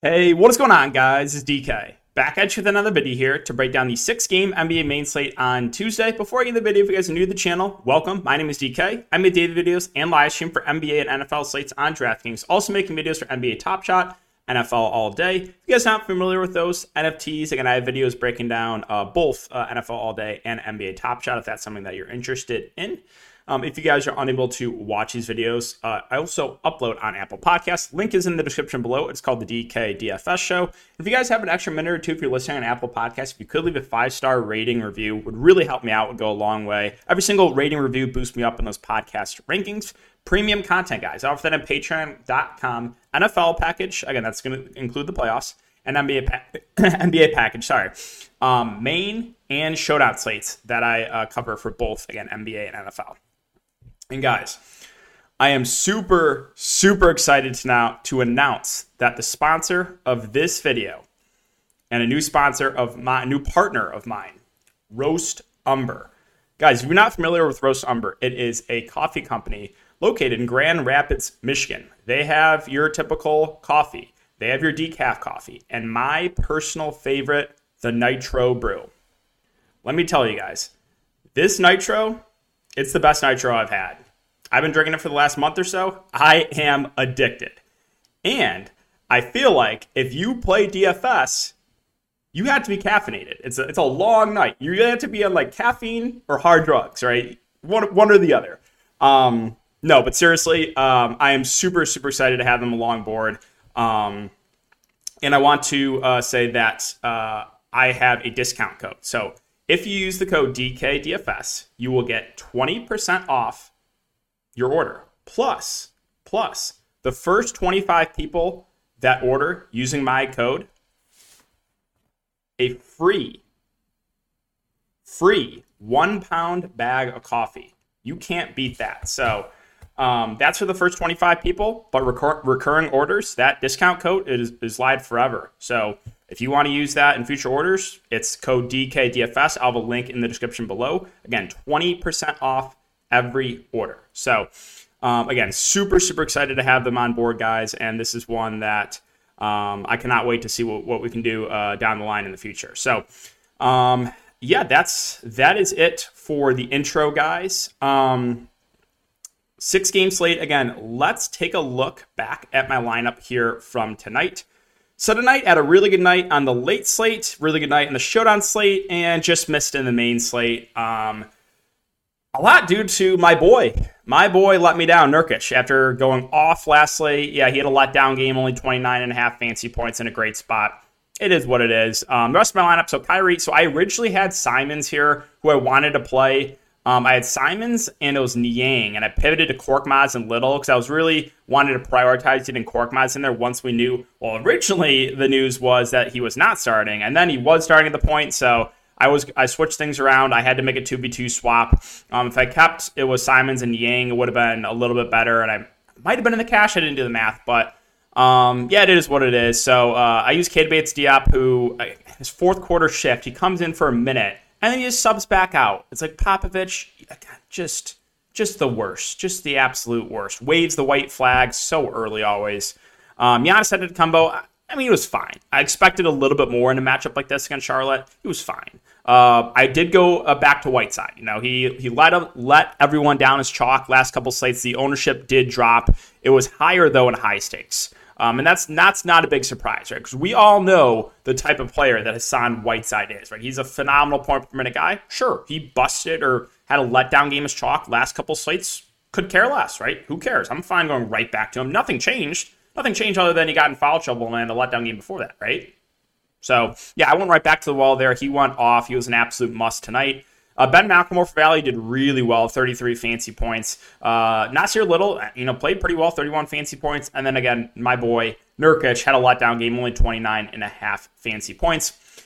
Hey, what is going on, guys? It's DK. Back at you with another video here to break down the 6-game NBA main slate on Tuesday. Before I get into the video, if you guys are new to the channel, welcome. My name is DK. I make daily videos and live stream for NBA and NFL slates on DraftKings. Also making videos for NBA Top Shot, NFL All Day. If you guys are not familiar with those, NFTs, again, I have videos breaking down both NFL All Day and NBA Top Shot if that's something that you're interested in. If you guys are unable to watch these videos, I also upload on Apple Podcasts. Link is in the description below. It's called the DK DFS Show. If you guys have an extra minute or two, if you're listening on Apple Podcasts, if you could leave a 5-star rating review, would really help me out. Would go a long way. Every single rating review boosts me up in those podcast rankings. Premium content, guys. I offer that on patreon.com. NFL package. Again, that's going to include the playoffs. And NBA package, sorry. Main and showdown slates that I cover for both, again, NBA and NFL. And guys, I am super, super excited to announce that the sponsor of this video and a new partner of mine, Roast Umber. Guys, if you're not familiar with Roast Umber, it is a coffee company located in Grand Rapids, Michigan. They have your typical coffee. They have your decaf coffee. And my personal favorite, the Nitro Brew. Let me tell you guys, this Nitro... it's the best nitro I've had. I've been drinking it for the last month or so. I am addicted. And I feel like if you play DFS, you have to be caffeinated. It's a long night. You're going to have to be on like caffeine or hard drugs, right? One or the other. No, but seriously, I am super, super excited to have them along board. And I want to say that I have a discount code. So if you use the code DKDFS, you will get 20% off your order. Plus, the first 25 people that order using my code, a free 1-pound bag of coffee. You can't beat that. So that's for the first 25 people, but recurring orders, that discount code is live forever. So if you want to use that in future orders, it's code DKDFS. I'll have a link in the description below. Again, 20% off every order. So, again, super, super excited to have them on board, guys. And this is one that I cannot wait to see what we can do down the line in the future. So, that is it for the intro, guys. 6-game slate. Again, let's take a look back at my lineup here from tonight. So tonight, had a really good night on the late slate, really good night in the showdown slate, and just missed in the main slate. A lot due to my boy. My boy let me down, Nurkic, after going off last slate. Yeah, he had a letdown game, only 29.5 fancy points in a great spot. It is what it is. The rest of my lineup, so Kyrie. So I originally had Simons here, who I wanted to play. I had Simons and it was Niang, and I pivoted to Korkmaz and Little because I was really wanted to prioritize getting Korkmaz in there once we knew. Well, originally the news was that he was not starting, and then he was starting at the point, so I switched things around. I had to make a 2v2 swap. If I kept it was Simons and Niang, it would have been a little bit better, and I might have been in the cash. I didn't do the math, but it is what it is. So I used Cade Bates-Diop, who his fourth quarter shift, he comes in for a minute. And then he just subs back out. It's like Popovich, just the worst. Just the absolute worst. Waves the white flag so early always. Giannis Antetokounmpo, I mean, he was fine. I expected a little bit more in a matchup like this against Charlotte. He was fine. I did go back to Whiteside. You know, he let everyone down as chalk last couple slates. The ownership did drop. It was higher, though, in high stakes. And that's not a big surprise, right? Because we all know the type of player that Hassan Whiteside is, right? He's a phenomenal point-per-minute guy. Sure, he busted or had a letdown game as chalk last couple slates. Could care less, right? Who cares? I'm fine going right back to him. Nothing changed other than he got in foul trouble and a letdown game before that, right? So, yeah, I went right back to the wall there. He went off. He was an absolute must tonight. Ben McLemore for Valley did really well, 33 fancy points. Nasir Little, played pretty well, 31 fancy points. And then again, my boy Nurkic had a letdown game, only 29.5 fancy points.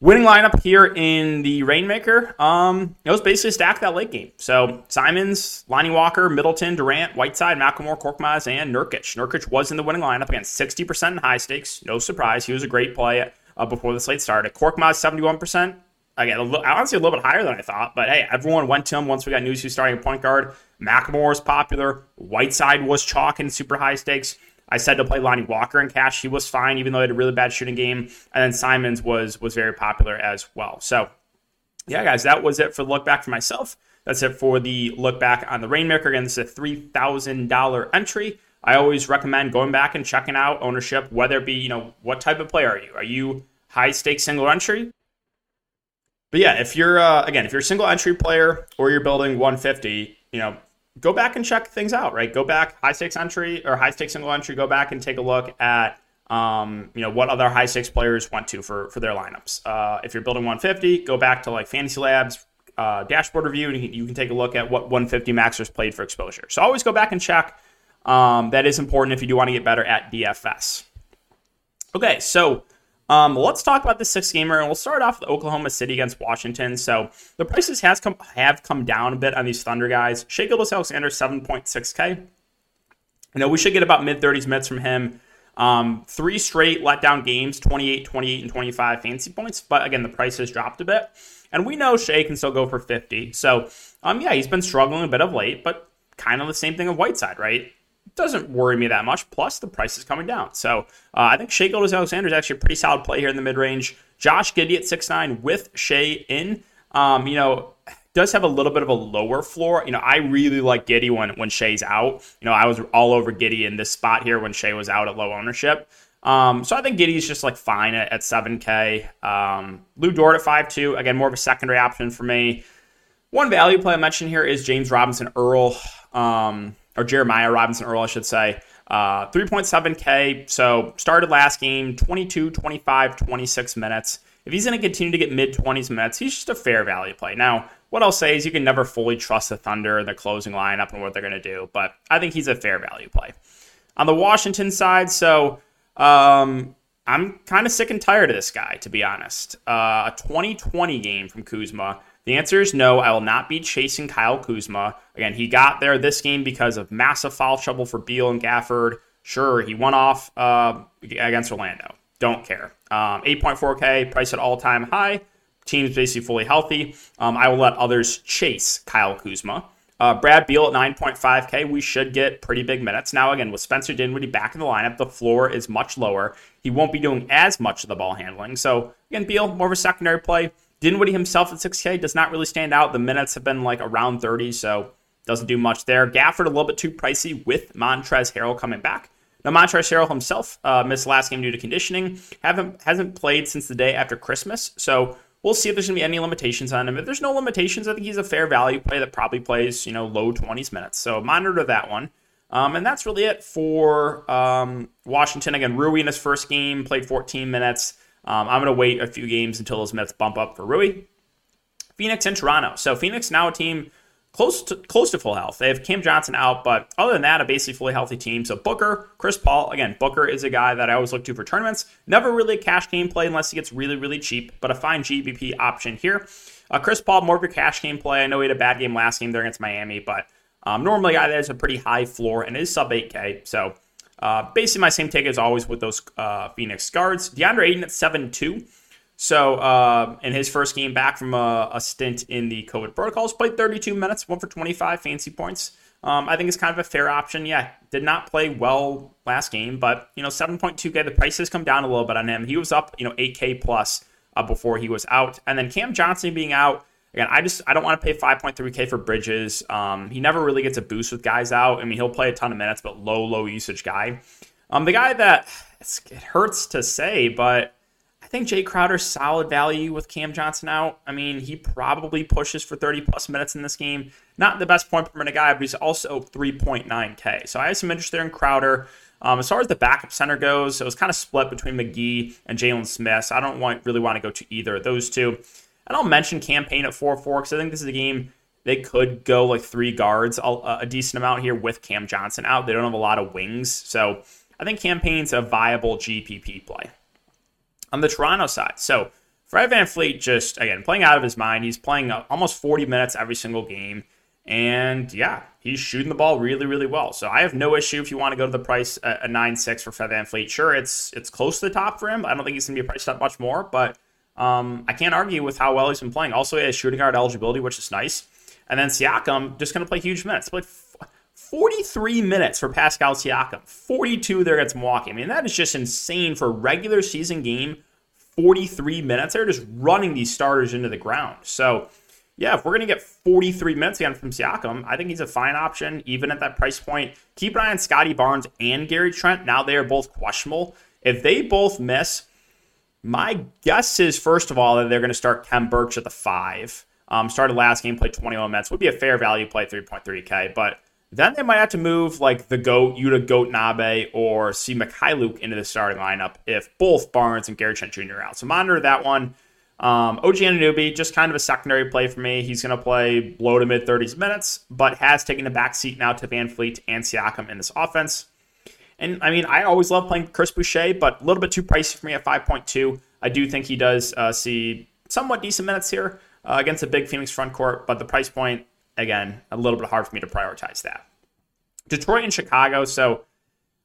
Winning lineup here in the Rainmaker. It was basically stacked that late game. So Simons, Lonnie Walker, Middleton, Durant, Whiteside, McLemore, Korkmaz, and Nurkic. Nurkic was in the winning lineup again, 60% in high stakes. No surprise, he was a great play before the slate started. Korkmaz 71%. Again, honestly, a little bit higher than I thought. But, hey, everyone went to him once we got news who's starting a point guard. McLemore is popular. Whiteside was chalk in super high stakes. I said to play Lonnie Walker in cash. He was fine, even though he had a really bad shooting game. And then Simons was very popular as well. So, yeah, guys, that was it for the look back for myself. That's it for the look back on the Rainmaker. Again, this is a $3,000 entry. I always recommend going back and checking out ownership, whether it be, you know, what type of play are you? Are you high-stakes single entry? But, yeah, if you're, again, if you're a single entry player or you're building 150, you know, go back and check things out, right? Go back, high-stakes entry or high-stakes single entry, go back and take a look at, you know, what other high-stakes players went to for their lineups. If you're building 150, go back to, like, Fantasy Labs, dashboard review, and you can take a look at what 150 maxers played for exposure. So always go back and check. That is important if you do want to get better at DFS. Okay, so let's talk about the sixth gamer, and we'll start off with Oklahoma City against Washington. So the prices have come down a bit on these Thunder guys. Shea Gilgeous Alexander, 7.6K. You know, we should get about mid-30s mitts from him. Three straight letdown games, 28, 28, and 25 fantasy points. But again, the price has dropped a bit. And we know Shea can still go for 50. So, yeah, he's been struggling a bit of late, but kind of the same thing of Whiteside, right? Doesn't worry me that much. Plus, the price is coming down. So I think Shea Gilgeous-Alexander is actually a pretty solid play here in the mid-range. Josh Giddey at 6'9" with Shea in. You know, does have a little bit of a lower floor. You know, I really like Giddey when Shea's out. You know, I was all over Giddey in this spot here when Shea was out at low ownership. So I think Giddey's just like fine at 7K. Lou Dort at 5'2". Again, more of a secondary option for me. One value play I mentioned here is James Robinson Earl. Or Jeremiah Robinson Earl, I should say, 3.7K. So started last game, 22, 25, 26 minutes. If he's going to continue to get mid-20s minutes, he's just a fair value play. Now, what I'll say is you can never fully trust the Thunder, the closing lineup, and what they're going to do, but I think he's a fair value play. On the Washington side, so I'm kind of sick and tired of this guy, to be honest. A 2020 game from Kuzma. The answer is no, I will not be chasing Kyle Kuzma. Again, he got there this game because of massive foul trouble for Beal and Gafford. Sure, he won off against Orlando. Don't care. 8.4K, price at all-time high. Team's basically fully healthy. I will let others chase Kyle Kuzma. Brad Beal at 9.5K, we should get pretty big minutes. Now, again, with Spencer Dinwiddie back in the lineup, the floor is much lower. He won't be doing as much of the ball handling. So, again, Beal, more of a secondary play. Dinwiddie himself at 6K does not really stand out. The minutes have been like around 30, so doesn't do much there. Gafford a little bit too pricey with Montrezl Harrell coming back. Now, Montrezl Harrell himself missed last game due to conditioning. Hasn't played since the day after Christmas, so we'll see if there's going to be any limitations on him. If there's no limitations, I think he's a fair value play that probably plays, you know, low 20s minutes. So monitor that one. And that's really it for Washington. Again, Rui in his first game played 14 minutes. I'm going to wait a few games until those myths bump up for Rui. Phoenix and Toronto. So Phoenix now a team close to full health. They have Cam Johnson out, but other than that, a basically fully healthy team. So Booker, Chris Paul. Again, Booker is a guy that I always look to for tournaments. Never really a cash game play unless he gets really, really cheap, but a fine GBP option here. Chris Paul, more of a cash game play. I know he had a bad game last game there against Miami, but normally I there's a pretty high floor and it is sub 8K. So basically my same take as always with those Phoenix guards. DeAndre Ayton at 7-2. So in his first game back from a stint in the COVID protocols, played 32 minutes, went for 25 fantasy points. I think it's kind of a fair option. Yeah, did not play well last game, but, you know, 7.2K, the price has come down a little bit on him. He was up, you know, 8K plus before he was out. And then Cam Johnson being out, again, I don't want to pay 5.3K for Bridges. He never really gets a boost with guys out. I mean, he'll play a ton of minutes, but low usage guy. The guy that it hurts to say, but I think Jay Crowder's solid value with Cam Johnson out. I mean, he probably pushes for 30-plus minutes in this game. Not the best point per minute guy, but he's also 3.9K. So I have some interest there in Crowder. As far as the backup center goes, it was kind of split between McGee and Jalen Smith. So I don't really want to go to either of those two. And I'll mention campaign at 4-4 because I think this is a game they could go like three guards a decent amount here with Cam Johnson out. They don't have a lot of wings. So I think campaign's a viable GPP play. On the Toronto side, so Fred Van Fleet just, again, playing out of his mind. He's playing almost 40 minutes every single game. And, yeah, he's shooting the ball really, really well. So I have no issue if you want to go to the price a 9.6 for Fred Van Fleet. Sure, it's close to the top for him. I don't think he's going to be priced up much more, but I can't argue with how well he's been playing. Also, he has shooting guard eligibility, which is nice. And then Siakam, just going to play huge minutes. Played 43 minutes for Pascal Siakam, 42 there against Milwaukee. I mean, that is just insane for a regular season game, 43 minutes. They're just running these starters into the ground. So, yeah, if we're going to get 43 minutes again from Siakam, I think he's a fine option, even at that price point. Keep an eye on Scotty Barnes and Gary Trent. Now they are both questionable. If they both miss, my guess is, first of all, that they're going to start Kem Birch at the 5. Started last game, played 21 minutes. Would be a fair value play, 3.3K. But then they might have to move like the GOAT, Yuta Goatnabe, or C. Mikhailuk into the starting lineup if both Barnes and Gary Trent Jr. are out. So monitor that one. OG Anunoby, just kind of a secondary play for me. He's going to play low to mid 30s minutes, but has taken a back seat now to Van Fleet and Siakam in this offense. And I mean, I always love playing Chris Boucher, but a little bit too pricey for me at 5.2. I do think he does see somewhat decent minutes here against a big Phoenix front court, but the price point, again, a little bit hard for me to prioritize that. Detroit and Chicago. So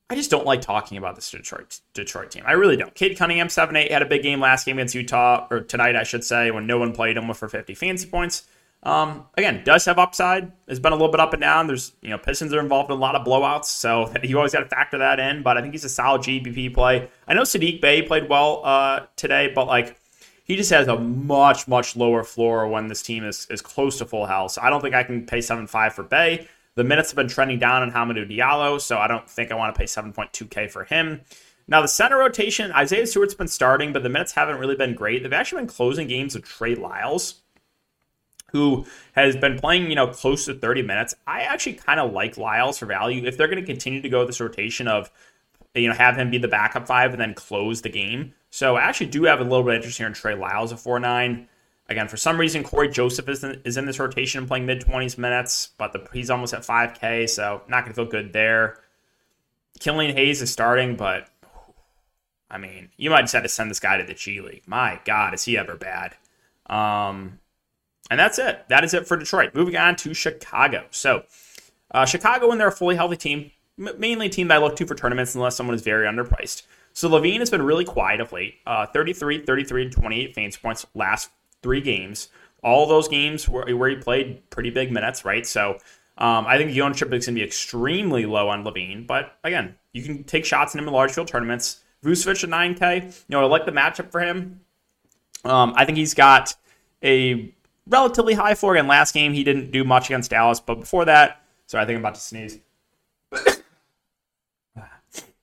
I just don't like talking about this Detroit team. I really don't. Cade Cunningham, 7-8, had a big game last game against Utah, or tonight, I should say, when no one played him for 50 fantasy points. Again, does have upside. It's been a little bit up and down. There's, you know, Pistons are involved in a lot of blowouts, so you always got to factor that in, but I think he's a solid GPP play. I know Sadiq Bey played well today, but like, he just has a much, much lower floor when this team is close to full health. So I don't think I can pay 7.5 for Bey. The minutes have been trending down on Hamidou Diallo, so I don't think I want to pay 7.2K for him. Now, the center rotation, Isaiah Stewart's been starting, but the minutes haven't really been great. They've actually been closing games with Trey Lyles, who has been playing, you know, close to 30 minutes. I actually kind of like Lyles for value. If they're going to continue to go this rotation of, you know, have him be the backup 5 and then close the game. So I actually do have a little bit of interest here in Trey Lyles at 4.9. Again, for some reason, Corey Joseph is in this rotation playing mid-20s minutes, but he's almost at 5K, so not going to feel good there. Killian Hayes is starting, but, I mean, you might just have to send this guy to the G League. My God, is he ever bad. And that's it. That is it for Detroit. Moving on to Chicago. So, Chicago, when they're a fully healthy team, mainly a team that I look to for tournaments unless someone is very underpriced. So, Levine has been really quiet of late. 33, 33, and 28 fantasy points last 3 games. All those games where he played pretty big minutes, right? So I think the ownership is going to be extremely low on Levine. But again, you can take shots in him in large field tournaments. Vucevic at 9K. You know, I like the matchup for him. I think he's got a relatively high floor. Again, last game, he didn't do much against Dallas. But before that, sorry, I think I'm about to sneeze.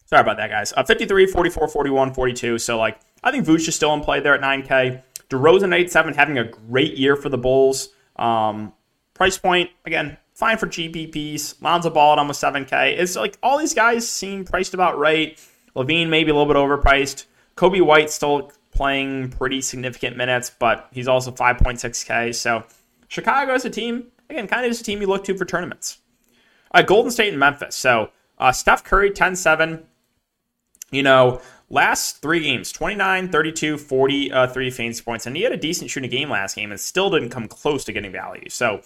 Sorry about that, guys. 53, 44, 41, 42. So, like, I think Vucevic is still in play there at 9K. DeRozan at 8.7, having a great year for the Bulls. Price point, again, fine for GPPs. Lonzo Ball at almost 7K. It's like all these guys seem priced about right. Levine maybe a little bit overpriced. Kobe White still playing pretty significant minutes, but he's also 5.6K. So Chicago as a team, again, kind of just a team you look to for tournaments. All right, Golden State and Memphis. So Steph Curry, 10.7. You know, last 3 games, 29, 32, 43 fantasy points. And he had a decent shooting game last game and still didn't come close to getting value. So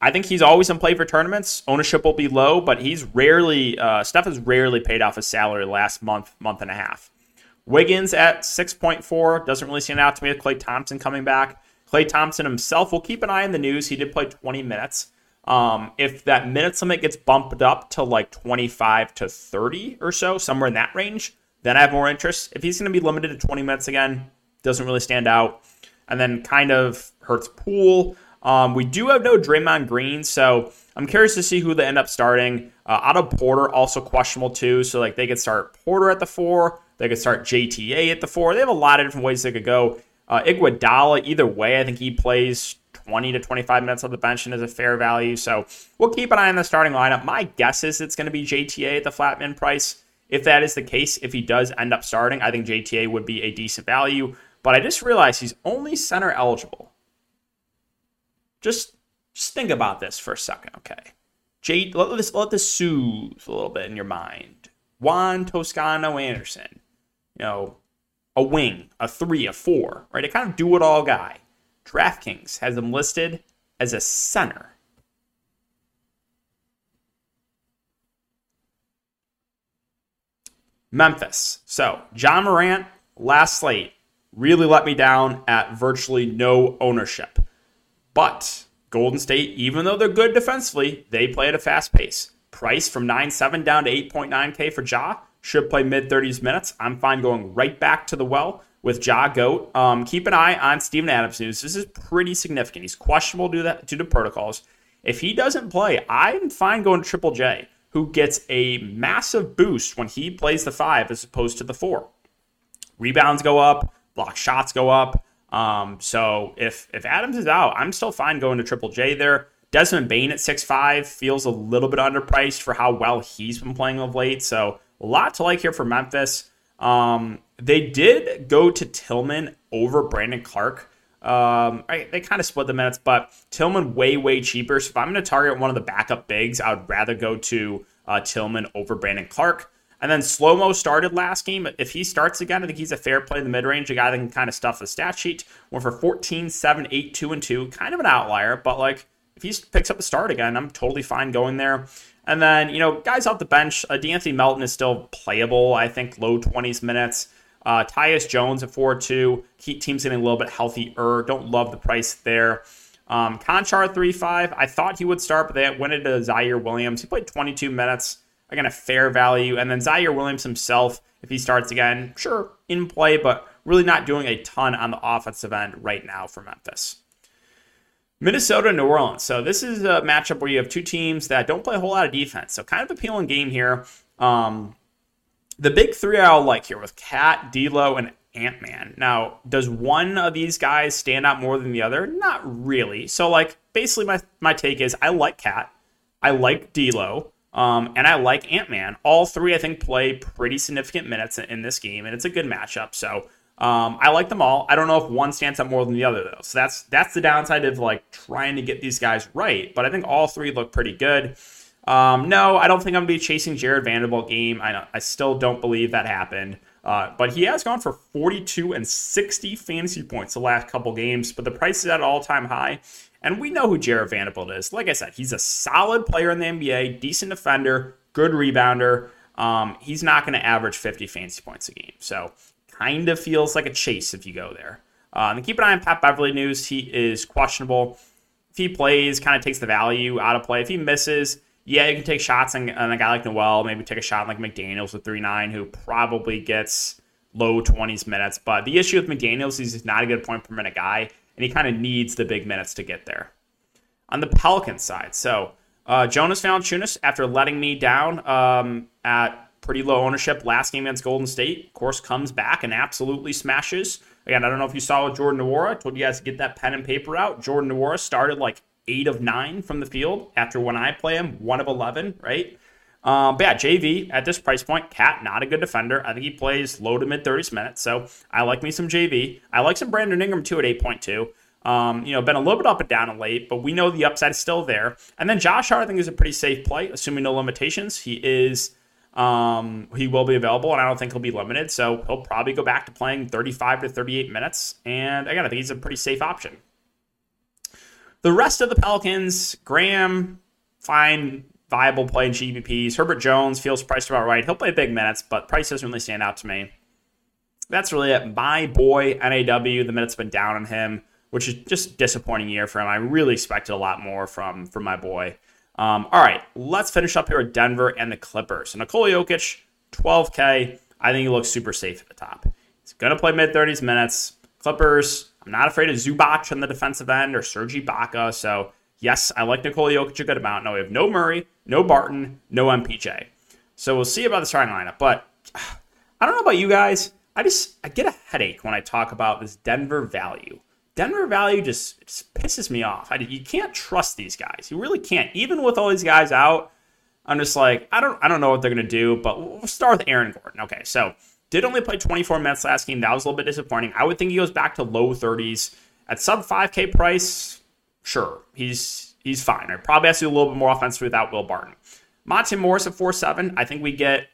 I think he's always in play for tournaments. Ownership will be low, but Steph has rarely paid off his salary last month and a half. Wiggins at 6.4. Doesn't really stand out to me with Klay Thompson coming back. Klay Thompson himself, will keep an eye on the news. He did play 20 minutes. If that minutes limit gets bumped up to like 25 to 30 or so, somewhere in that range, then I have more interest. If he's going to be limited to 20 minutes again, doesn't really stand out. And then kind of hurts Poole. We do have no Draymond Green, so I'm curious to see who they end up starting. Otto Porter, also questionable too. So like they could start Porter at the 4. They could start JTA at the 4. They have a lot of different ways they could go. Iguodala, either way, I think he plays 20 to 25 minutes on the bench and is a fair value. So we'll keep an eye on the starting lineup. My guess is it's going to be JTA at the flat min price. If that is the case, if he does end up starting, I think JTA would be a decent value. But I just realized he's only center eligible. Just think about this for a second, okay? Let this soothe a little bit in your mind. Juan Toscano-Anderson, you know, a wing, a 3, a 4, right? A kind of do-it-all guy. DraftKings has him listed as a center. Memphis. So, Ja Morant, last slate, really let me down at virtually no ownership. But Golden State, even though they're good defensively, they play at a fast pace. price from 9.7 down to 8.9K for Ja. Should play mid-30s minutes. I'm fine going right back to the well with Ja Goat. Keep an eye on Steven Adams news. This is pretty significant. He's questionable due to protocols. If he doesn't play, I'm fine going to Triple J, who gets a massive boost when he plays the 5 as opposed to the 4. Rebounds go up. Block shots go up. So if Adams is out, I'm still fine going to Triple J there. Desmond Bain at 6'5 feels a little bit underpriced for how well he's been playing of late. So a lot to like here for Memphis. They did go to Tillman over Brandon Clark. They kind of split the minutes, but Tillman way cheaper. So if I'm going to target one of the backup bigs, I would rather go to Tillman over Brandon Clark. And then Slow-Mo started last game. If he starts again, I think he's a fair play in the mid-range, a guy that can kind of stuff the stat sheet. Went for 14, 7, 8, 2, and 2. Kind of an outlier, but like if he picks up a start again, I'm totally fine going there. And then, you know, guys off the bench, DeAnthony Melton is still playable, I think, low 20s minutes. Tyus Jones at 4-2. Team's getting a little bit healthier. Don't love the price there. Conchar 3-5. I thought he would start, but they went into Zaire Williams. He played 22 minutes. Again, a fair value. And then Zaire Williams himself, if he starts again, sure, in play, but really not doing a ton on the offensive end right now for Memphis. Minnesota, New Orleans. So this is a matchup where you have two teams that don't play a whole lot of defense. So kind of appealing game here. The big three I like here with Cat, D'Lo, and Ant-Man. Now, does one of these guys stand out more than the other? Not really. So like basically my take is I like Cat. I like D'Lo. And I like Ant-Man. All three, I think, play pretty significant minutes in this game, and it's a good matchup. So I like them all. I don't know if one stands out more than the other, though. So that's the downside of like trying to get these guys right. But I think all three look pretty good. No, I don't think I'm going to be chasing Jared Vanderbilt game. I still don't believe that happened. But he has gone for 42 and 60 fantasy points the last couple games. But the price is at an all-time high. And we know who Jared Vanderbilt is. Like I said, he's a solid player in the NBA, decent defender, good rebounder. He's not going to average 50 fantasy points a game. So kind of feels like a chase if you go there. And keep an eye on Pat Beverly news. He is questionable. If he plays, kind of takes the value out of play. If he misses, yeah, you can take shots on a guy like Noel. Maybe take a shot like McDaniels with 3-9, who probably gets low 20s minutes. But the issue with McDaniels is he's not a good point per minute guy. And he kind of needs the big minutes to get there. On the Pelicans side, so Jonas Valanciunas, after letting me down at pretty low ownership last game against Golden State, of course, comes back and absolutely smashes. Again, I don't know if you saw with Jordan Nwora. I told you guys to get that pen and paper out. Jordan Nwora started like 8 of 9 from the field after when I play him, 1 of 11, right? But yeah, JV at this price point, Cat, not a good defender. I think he plays low to mid 30s minutes. So I like me some JV. I like some Brandon Ingram too at 8.2. Been a little bit up and down of late, but we know the upside is still there. And then Josh Hart, I think, is a pretty safe play, assuming no limitations. He will be available, and I don't think he'll be limited. So he'll probably go back to playing 35 to 38 minutes. And again, I think he's a pretty safe option. The rest of the Pelicans, Graham, fine. Viable play in GBPs. Herbert Jones feels priced about right. He'll play big minutes, but price doesn't really stand out to me. That's really it. My boy, NAW, the minutes have been down on him, which is just a disappointing year for him. I really expected a lot more from my boy. All right, let's finish up here with Denver and the Clippers. So Nikola Jokic, 12K. I think he looks super safe at the top. He's going to play mid-30s minutes. Clippers, I'm not afraid of Zubac on the defensive end or Serge Ibaka, so yes, I like Nikola Jokic a good amount. Now we have no Murray, no Barton, no MPJ. So we'll see about the starting lineup. But I don't know about you guys. I get a headache when I talk about this Denver value. Denver value just pisses me off. You can't trust these guys. You really can't. Even with all these guys out, I'm just like, I don't know what they're going to do. But we'll start with Aaron Gordon. Okay, so did only play 24 minutes last game. That was a little bit disappointing. I would think he goes back to low 30s. At sub 5K price, sure, he's fine. Right? Probably has to do a little bit more offensively without Will Barton. Monte Morris at 4.7. I think we get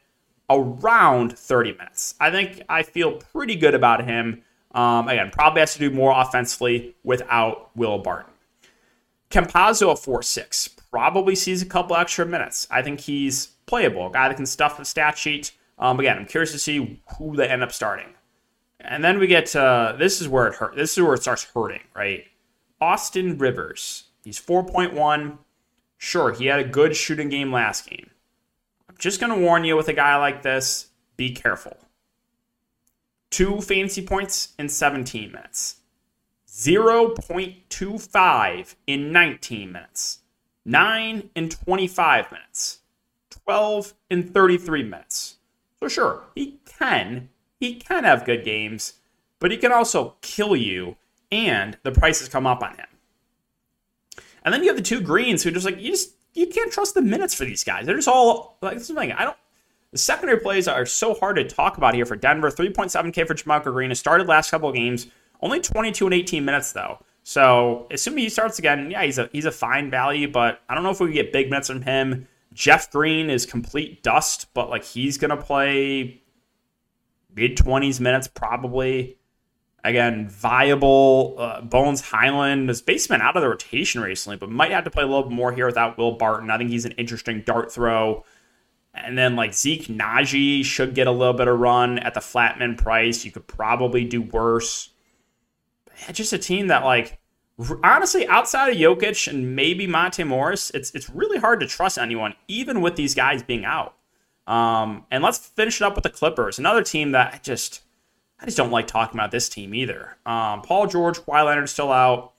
around 30 minutes. I think I feel pretty good about him. Again, probably has to do more offensively without Will Barton. Campazzo at 4.6. Probably sees a couple extra minutes. I think he's playable. A guy that can stuff the stat sheet. Again, I'm curious to see who they end up starting. And then we get to, this is where it hurt. This is where it starts hurting, right? Austin Rivers. He's 4.1. Sure, he had a good shooting game last game. I'm just going to warn you with a guy like this, be careful. 2 fantasy points in 17 minutes. 0.25 in 19 minutes. 9 in 25 minutes. 12 in 33 minutes. So sure, he can have good games, but he can also kill you, and the prices come up on him. And then you have the two greens who are just like, you can't trust the minutes for these guys. They're just all like, this is like, the secondary plays are so hard to talk about here for Denver. 3.7K for Jamalka Green. Has started last couple of games. Only 22 and 18 minutes, though. So assuming he starts again, yeah, he's a fine value, but I don't know if we can get big minutes from him. Jeff Green is complete dust, but like he's going to play mid-20s minutes probably. Again, viable. Bones Highland is basically been out of the rotation recently, but might have to play a little bit more here without Will Barton. I think he's an interesting dart throw. And then like Zeke Najee should get a little bit of run at the Flatman price. You could probably do worse. But just a team that like, honestly, outside of Jokic and maybe Monte Morris, it's really hard to trust anyone, even with these guys being out. And let's finish it up with the Clippers, another team that I just don't like talking about this team either. Paul George, Kawhi Leonard still out.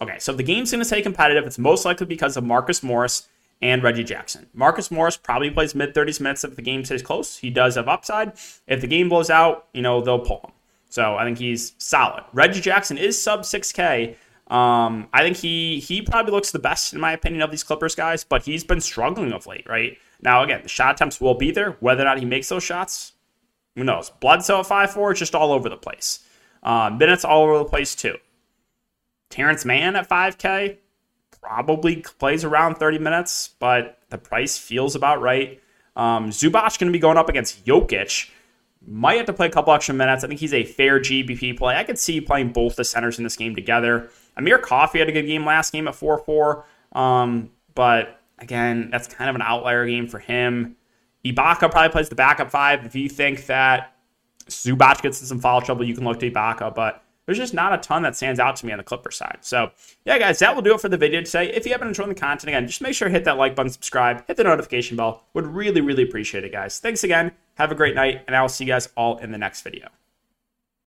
Okay, so if the game's going to stay competitive, it's most likely because of Marcus Morris and Reggie Jackson. Marcus Morris probably plays mid-30s minutes if the game stays close. He does have upside. If the game blows out, they'll pull him. So I think he's solid. Reggie Jackson is sub 6K. I think he probably looks the best, in my opinion, of these Clippers guys, but he's been struggling of late, right? Now, again, the shot attempts will be there. Whether or not he makes those shots, who knows? Bledsoe at 5'4", it's just all over the place. Bennett's all over the place, too. Terrence Mann at 5K probably plays around 30 minutes, but the price feels about right. Zubac's going to be going up against Jokic. Might have to play a couple extra minutes. I think he's a fair GBP play. I could see playing both the centers in this game together. Amir Coffey had a good game last game at 4-4. But, again, that's kind of an outlier game for him. Ibaka probably plays the backup five. If you think that Zubac gets in some foul trouble, you can look to Ibaka. But there's just not a ton that stands out to me on the Clippers side. So, yeah, guys, that will do it for the video today. If you haven't enjoyed the content, again, just make sure to hit that like button, subscribe, hit the notification bell. Would really, really appreciate it, guys. Thanks again. Have a great night, and I will see you guys all in the next video.